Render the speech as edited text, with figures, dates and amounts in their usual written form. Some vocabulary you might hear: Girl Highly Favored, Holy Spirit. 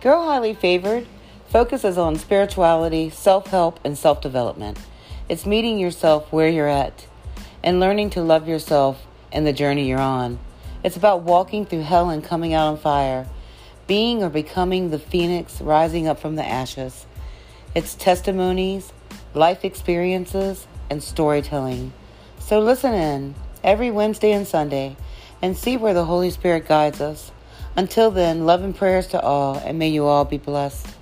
Girl Highly Favored focuses on spirituality, self-help, and self-development. It's meeting yourself where you're at and learning to love yourself and the journey you're on. It's about walking through hell and coming out on fire, being or becoming the phoenix rising up from the ashes. It's testimonies, life experiences, and storytelling. So listen in every Wednesday and Sunday and see where the Holy Spirit guides us. Until then, love and prayers to all, and may you all be blessed.